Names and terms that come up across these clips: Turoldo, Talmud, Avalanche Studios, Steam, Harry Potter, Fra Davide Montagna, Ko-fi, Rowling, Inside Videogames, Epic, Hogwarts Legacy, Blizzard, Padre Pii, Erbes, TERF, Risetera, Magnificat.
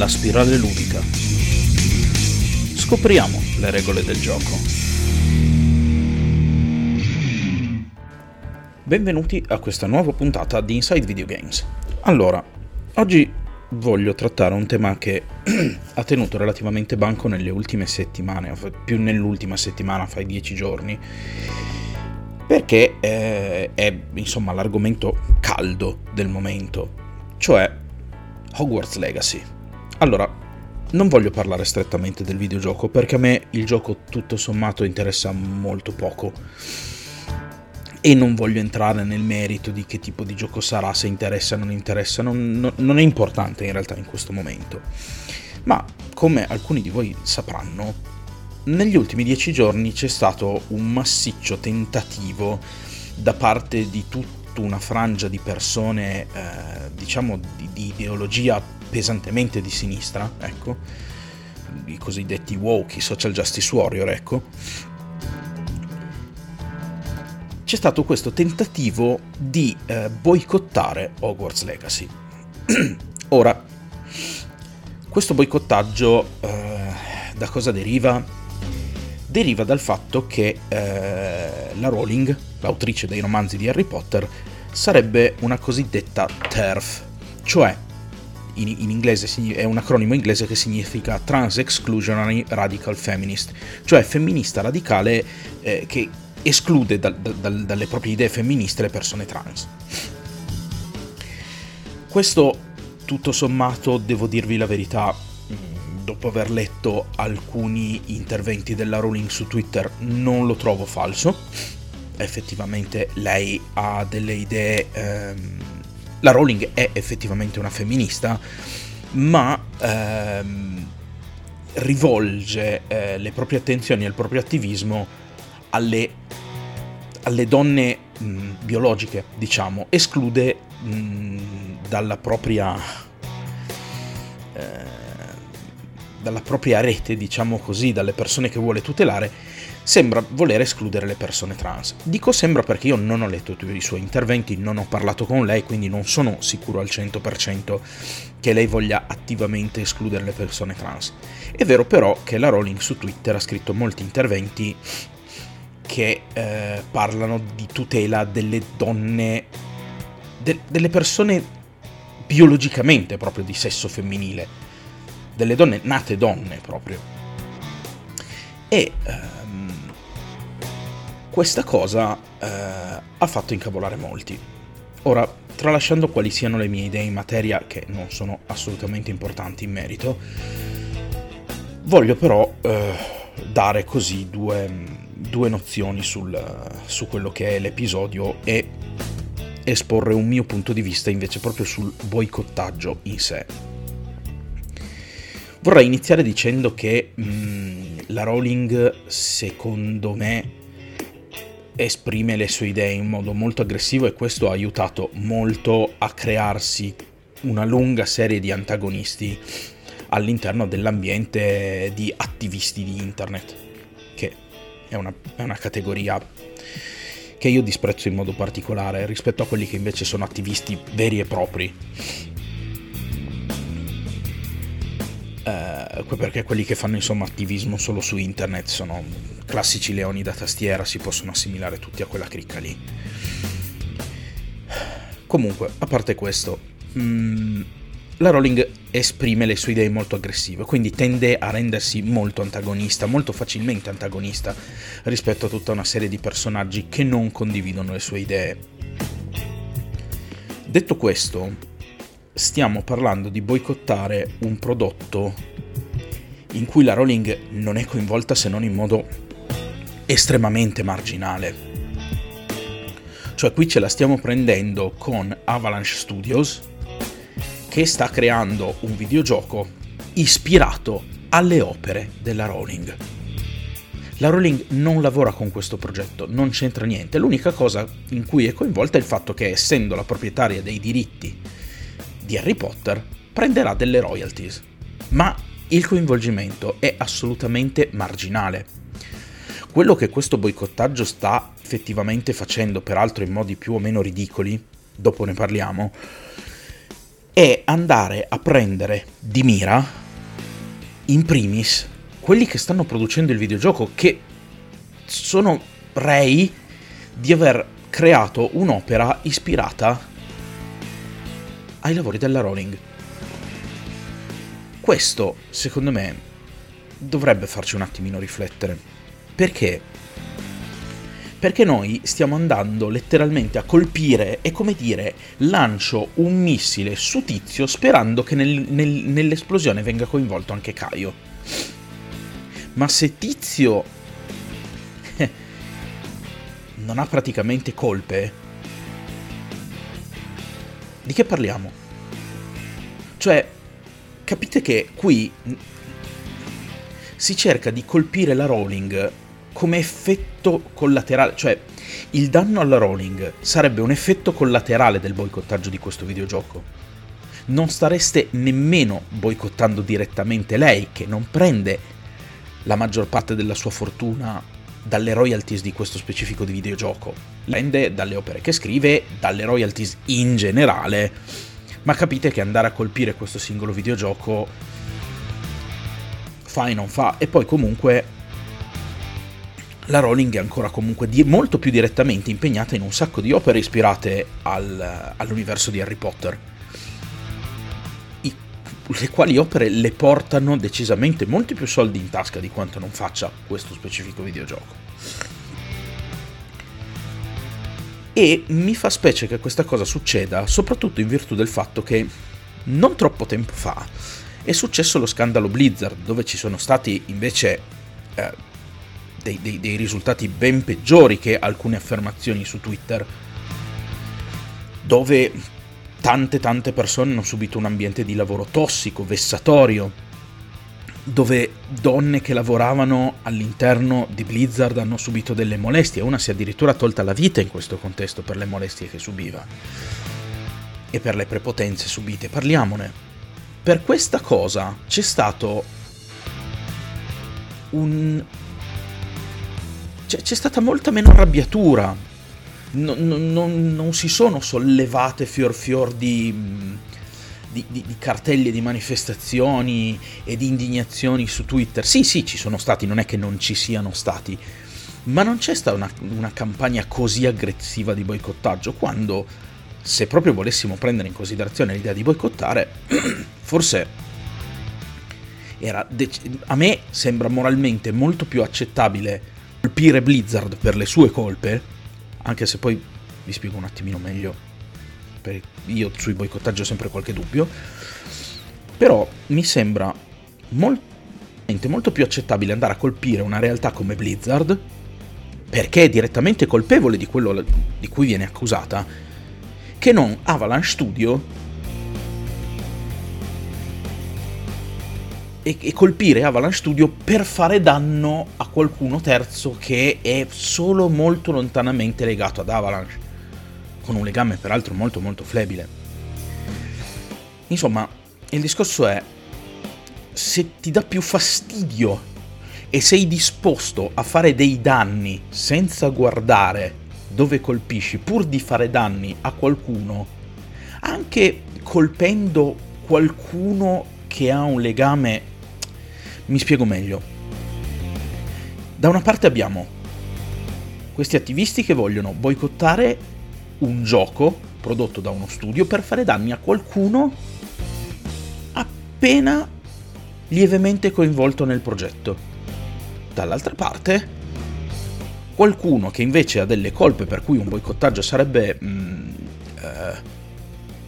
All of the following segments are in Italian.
La spirale ludica. Scopriamo le regole del gioco. Benvenuti a questa nuova puntata di Inside Video Games. Allora, oggi voglio trattare un tema che ha tenuto relativamente banco nelle ultime settimane, più nell'ultima settimana, fai 10 giorni, perché è insomma l'argomento caldo del momento, cioè Hogwarts Legacy. Allora, non voglio parlare strettamente del videogioco, perché a me il gioco tutto sommato interessa molto poco e non voglio entrare nel merito di che tipo di gioco sarà, se interessa o non interessa, non è importante in realtà in questo momento. Ma come alcuni di voi sapranno, negli ultimi 10 giorni c'è stato un massiccio tentativo da parte di tutta una frangia di persone, diciamo di ideologia pesantemente di sinistra, ecco, i cosiddetti woke, i social justice warrior, ecco. C'è stato questo tentativo di boicottare Hogwarts Legacy. Ora, questo boicottaggio da cosa deriva? Deriva dal fatto che la Rowling, l'autrice dei romanzi di Harry Potter, sarebbe una cosiddetta TERF, cioè in inglese è un acronimo inglese che significa Trans Exclusionary Radical Feminist, cioè femminista radicale che esclude dalle proprie idee femministe le persone trans. Questo, tutto sommato, devo dirvi la verità, dopo aver letto alcuni interventi della Rowling su Twitter, non lo trovo falso. Effettivamente lei ha delle idee... La Rowling è effettivamente una femminista, ma rivolge le proprie attenzioni e il proprio attivismo alle donne biologiche, diciamo. Esclude dalla propria... rete, diciamo così, dalle persone che vuole tutelare, sembra voler escludere le persone trans. Dico sembra perché io non ho letto tutti i suoi interventi, non ho parlato con lei, quindi non sono sicuro al 100% che lei voglia attivamente escludere le persone trans. È vero però che la Rowling su Twitter ha scritto molti interventi che parlano di tutela delle donne, delle persone biologicamente proprio di sesso femminile, delle donne nate donne proprio, e questa cosa ha fatto incavolare molti. Ora, tralasciando quali siano le mie idee in materia, che non sono assolutamente importanti in merito, voglio però dare così due nozioni su quello che è l'episodio e esporre un mio punto di vista invece proprio sul boicottaggio in sé. Vorrei iniziare dicendo che la Rowling, secondo me, esprime le sue idee in modo molto aggressivo, e questo ha aiutato molto a crearsi una lunga serie di antagonisti all'interno dell'ambiente di attivisti di internet, che è una categoria che io disprezzo in modo particolare rispetto a quelli che invece sono attivisti veri e propri. Perché quelli che fanno insomma attivismo solo su internet sono classici leoni da tastiera, si possono assimilare tutti a quella cricca lì. Comunque, a parte questo, la Rowling esprime le sue idee molto aggressive, quindi tende a rendersi molto antagonista, molto facilmente antagonista rispetto a tutta una serie di personaggi che non condividono le sue idee. Detto questo, stiamo parlando di boicottare un prodotto in cui la Rowling non è coinvolta se non in modo estremamente marginale. Cioè, qui ce la stiamo prendendo con Avalanche Studios, che sta creando un videogioco ispirato alle opere della Rowling. La Rowling non lavora con questo progetto, non c'entra niente. L'unica cosa in cui è coinvolta è il fatto che, essendo la proprietaria dei diritti di Harry Potter, prenderà delle royalties, ma il coinvolgimento è assolutamente marginale. Quello che questo boicottaggio sta effettivamente facendo, peraltro in modi più o meno ridicoli, dopo ne parliamo, è andare a prendere di mira, in primis, quelli che stanno producendo il videogioco, che sono rei di aver creato un'opera ispirata ai lavori della Rowling. Questo, secondo me, dovrebbe farci un attimino riflettere. Perché? Perché noi stiamo andando letteralmente a colpire, è come dire, lancio un missile su Tizio sperando che nell'esplosione venga coinvolto anche Caio. Ma se Tizio non ha praticamente colpe, di che parliamo? Cioè, capite che qui si cerca di colpire la Rowling come effetto collaterale, cioè il danno alla Rowling sarebbe un effetto collaterale del boicottaggio di questo videogioco. Non stareste nemmeno boicottando direttamente lei, che non prende la maggior parte della sua fortuna dalle royalties di questo specifico di videogioco, prende dalle opere che scrive, dalle royalties in generale, ma capite che andare a colpire questo singolo videogioco fa e non fa. E poi comunque la Rowling è ancora comunque molto più direttamente impegnata in un sacco di opere ispirate all'universo di Harry Potter, le quali opere le portano decisamente molti più soldi in tasca di quanto non faccia questo specifico videogioco. E mi fa specie che questa cosa succeda, soprattutto in virtù del fatto che non troppo tempo fa è successo lo scandalo Blizzard, dove ci sono stati invece dei risultati ben peggiori che alcune affermazioni su Twitter, dove tante persone hanno subito un ambiente di lavoro tossico, vessatorio, dove donne che lavoravano all'interno di Blizzard hanno subito delle molestie, una si è addirittura tolta la vita in questo contesto per le molestie che subiva e per le prepotenze subite. Parliamone. Per questa cosa c'è stato c'è stata molta meno arrabbiatura, non si sono sollevate fior di cartelli e di manifestazioni e di indignazioni su Twitter. Sì, ci sono stati, non è che non ci siano stati, ma non c'è stata una campagna così aggressiva di boicottaggio, quando, se proprio volessimo prendere in considerazione l'idea di boicottare, forse a me sembra moralmente molto più accettabile colpire Blizzard per le sue colpe, anche se poi vi spiego un attimino meglio, perché io sui boicottaggi ho sempre qualche dubbio, però mi sembra molto più accettabile andare a colpire una realtà come Blizzard, perché è direttamente colpevole di quello di cui viene accusata, che non Avalanche Studios, e colpire Avalanche Studios per fare danno a qualcuno terzo che è solo molto lontanamente legato ad Avalanche, con un legame peraltro molto flebile. Insomma, il discorso è: se ti dà più fastidio e sei disposto a fare dei danni senza guardare dove colpisci, pur di fare danni a qualcuno, anche colpendo qualcuno che ha un legame, mi spiego meglio. Da una parte abbiamo questi attivisti che vogliono boicottare un gioco prodotto da uno studio per fare danni a qualcuno appena lievemente coinvolto nel progetto. Dall'altra parte, qualcuno che invece ha delle colpe per cui un boicottaggio sarebbe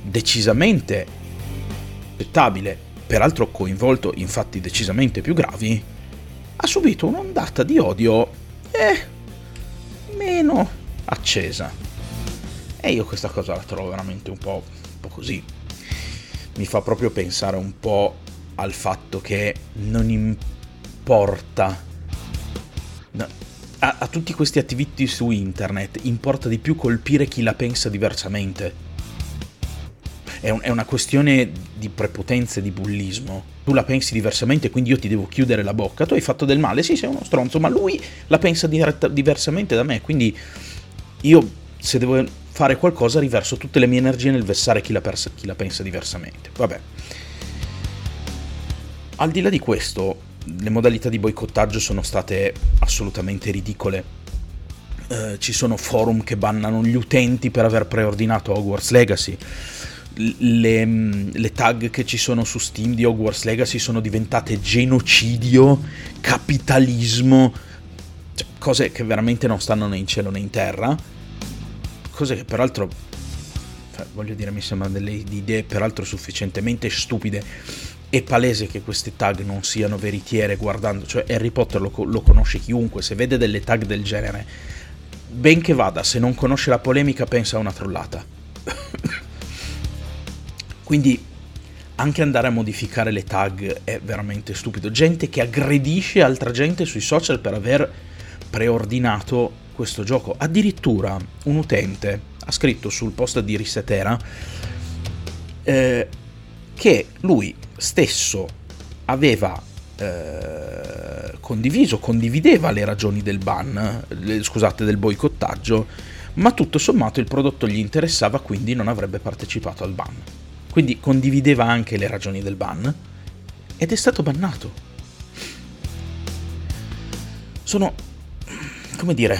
decisamente accettabile, peraltro coinvolto in fatti decisamente più gravi, ha subito un'ondata di odio meno accesa. E io questa cosa la trovo veramente un po' così. Mi fa proprio pensare un po' al fatto che non importa, a tutti questi attivisti su internet importa di più colpire chi la pensa diversamente. È una questione di prepotenza e di bullismo. Tu la pensi diversamente, quindi io ti devo chiudere la bocca. Tu hai fatto del male, sì, sei uno stronzo, ma lui la pensa diversamente da me, quindi io, se devo fare qualcosa riverso tutte le mie energie nel vessare chi la pensa diversamente. Vabbè. Al di là di questo, le modalità di boicottaggio sono state assolutamente ridicole. Ci sono forum che bannano gli utenti per aver preordinato Hogwarts Legacy. Le tag che ci sono su Steam di Hogwarts Legacy sono diventate genocidio, capitalismo, cioè, cose che veramente non stanno né in cielo né in terra, cose che peraltro, voglio dire, mi sembrano delle idee peraltro sufficientemente stupide. È palese che queste tag non siano veritiere, guardando, cioè Harry Potter lo conosce chiunque, se vede delle tag del genere, ben che vada, se non conosce la polemica pensa a una trollata. Quindi anche andare a modificare le tag è veramente stupido. Gente che aggredisce altra gente sui social per aver preordinato questo gioco. Addirittura un utente ha scritto sul post di Risetera che lui stesso aveva condivideva le ragioni del ban, del boicottaggio, ma tutto sommato il prodotto gli interessava, quindi non avrebbe partecipato al ban. Quindi condivideva anche le ragioni del ban ed è stato bannato. Sono, come dire,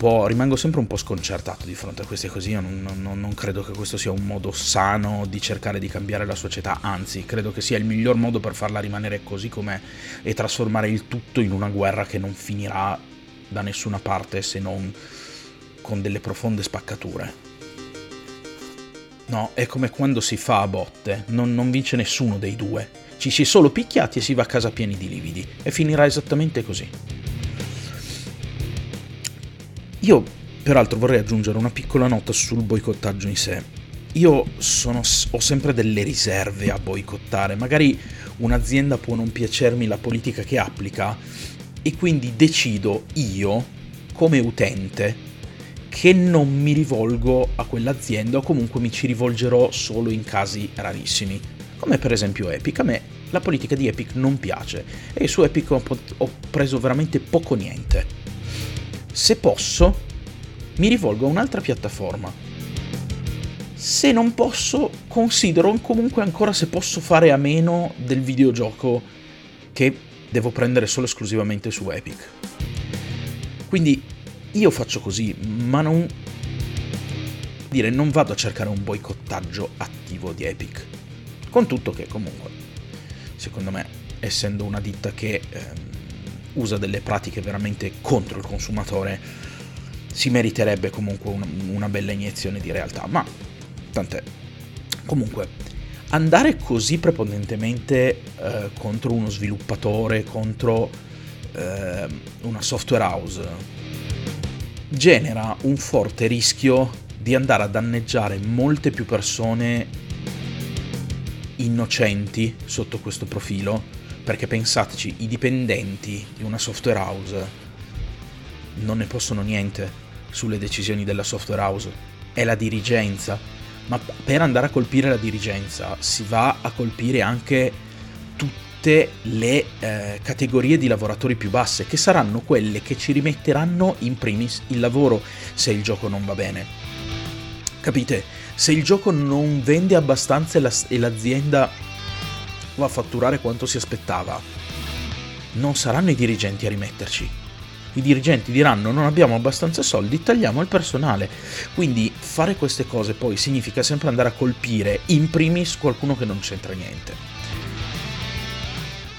rimango sempre un po' sconcertato di fronte a queste cose. Io non credo che questo sia un modo sano di cercare di cambiare la società, anzi, credo che sia il miglior modo per farla rimanere così com'è e trasformare il tutto in una guerra che non finirà da nessuna parte se non con delle profonde spaccature. No, è come quando si fa a botte, non vince nessuno dei due, ci si è solo picchiati e si va a casa pieni di lividi, e finirà esattamente così. Io, peraltro, vorrei aggiungere una piccola nota sul boicottaggio in sé. Io ho sempre delle riserve a boicottare, magari un'azienda può non piacermi la politica che applica, e quindi decido io, come utente, che non mi rivolgo a quell'azienda o comunque mi ci rivolgerò solo in casi rarissimi, come per esempio Epic. A me la politica di Epic non piace e su Epic ho preso veramente poco niente. Se posso, mi rivolgo a un'altra piattaforma. Se non posso, considero comunque ancora se posso fare a meno del videogioco che devo prendere solo esclusivamente su Epic. Quindi io faccio così, ma non vado a cercare un boicottaggio attivo di Epic. Con tutto che comunque, secondo me, essendo una ditta che usa delle pratiche veramente contro il consumatore, si meriterebbe comunque una bella iniezione di realtà, ma tant'è. Comunque, andare così prepotentemente contro uno sviluppatore, contro una software house, genera un forte rischio di andare a danneggiare molte più persone innocenti sotto questo profilo, perché pensateci, i dipendenti di una software house non ne possono niente sulle decisioni della software house, è la dirigenza, ma per andare a colpire la dirigenza si va a colpire anche tutte le categorie di lavoratori più basse, che saranno quelle che ci rimetteranno in primis il lavoro se il gioco non va bene. Capite? Se il gioco non vende abbastanza e l'azienda va a fatturare quanto si aspettava, non saranno i dirigenti a rimetterci. I dirigenti diranno: non abbiamo abbastanza soldi, tagliamo il personale. Quindi fare queste cose poi significa sempre andare a colpire in primis qualcuno che non c'entra niente.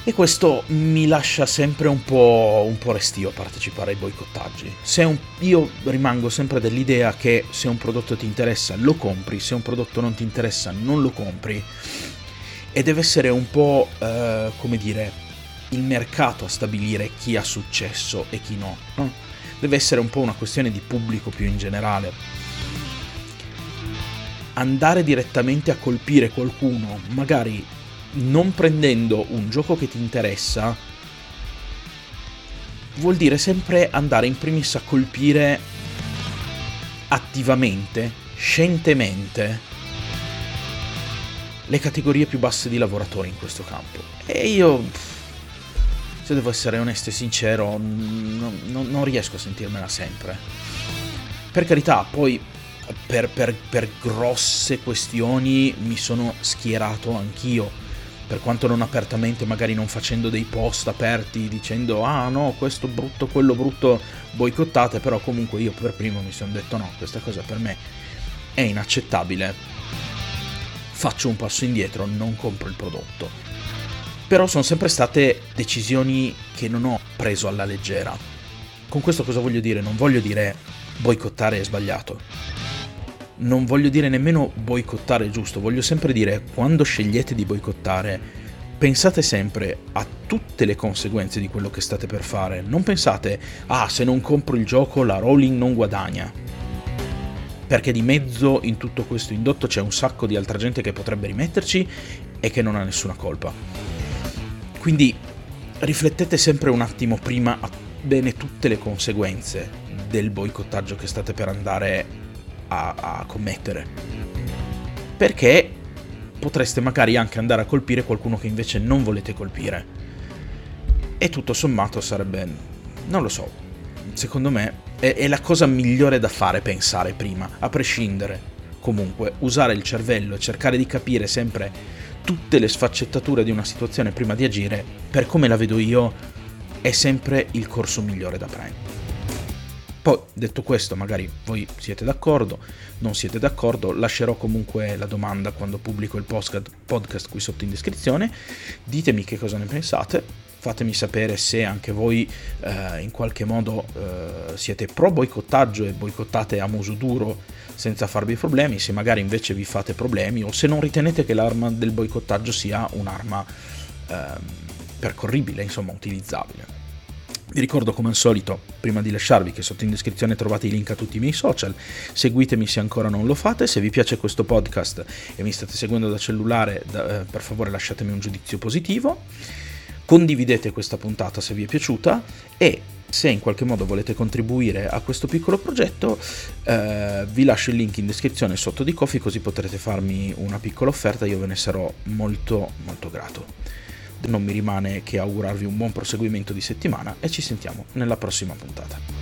E questo mi lascia sempre un po' restio a partecipare ai boicottaggi. Io rimango sempre dell'idea che se un prodotto ti interessa lo compri, se un prodotto non ti interessa non lo compri, e deve essere un po' il mercato a stabilire chi ha successo e chi no, no? Deve essere un po' una questione di pubblico più in generale. Andare direttamente a colpire qualcuno, magari non prendendo un gioco che ti interessa, vuol dire sempre andare in primis a colpire attivamente, scientemente, le categorie più basse di lavoratori in questo campo. E io, se devo essere onesto e sincero, non riesco a sentirmela sempre. Per carità, poi per grosse questioni mi sono schierato anch'io, per quanto non apertamente, magari non facendo dei post aperti dicendo ah no, questo brutto, quello brutto, boicottate, però comunque io per primo mi sono detto no, questa cosa per me è inaccettabile, faccio un passo indietro, non compro il prodotto. Però sono sempre state decisioni che non ho preso alla leggera. Con questo cosa voglio dire? Non voglio dire boicottare è sbagliato, non voglio dire nemmeno boicottare è giusto, voglio sempre dire, quando scegliete di boicottare, pensate sempre a tutte le conseguenze di quello che state per fare. Non pensate, ah, se non compro il gioco la Rowling non guadagna, perché di mezzo in tutto questo indotto c'è un sacco di altra gente che potrebbe rimetterci e che non ha nessuna colpa. Quindi riflettete sempre un attimo prima bene tutte le conseguenze del boicottaggio che state per andare a commettere, perché potreste magari anche andare a colpire qualcuno che invece non volete colpire, e tutto sommato sarebbe, non lo so, secondo me è la cosa migliore da fare, pensare prima, a prescindere. Comunque usare il cervello e cercare di capire sempre tutte le sfaccettature di una situazione prima di agire, per come la vedo io, è sempre il corso migliore da prendere. Poi, detto questo, magari voi siete d'accordo, non siete d'accordo, lascerò comunque la domanda quando pubblico il podcast qui sotto in descrizione, ditemi che cosa ne pensate, fatemi sapere se anche voi in qualche modo siete pro boicottaggio e boicottate a muso duro senza farvi problemi, se magari invece vi fate problemi, o se non ritenete che l'arma del boicottaggio sia un'arma percorribile, insomma utilizzabile. Vi ricordo come al solito, prima di lasciarvi, che sotto in descrizione trovate i link a tutti i miei social, seguitemi se ancora non lo fate, se vi piace questo podcast e mi state seguendo da cellulare, per favore lasciatemi un giudizio positivo, condividete questa puntata se vi è piaciuta, e se in qualche modo volete contribuire a questo piccolo progetto, vi lascio il link in descrizione sotto di Ko-fi, così potrete farmi una piccola offerta, io ve ne sarò molto molto grato. Non mi rimane che augurarvi un buon proseguimento di settimana e ci sentiamo nella prossima puntata.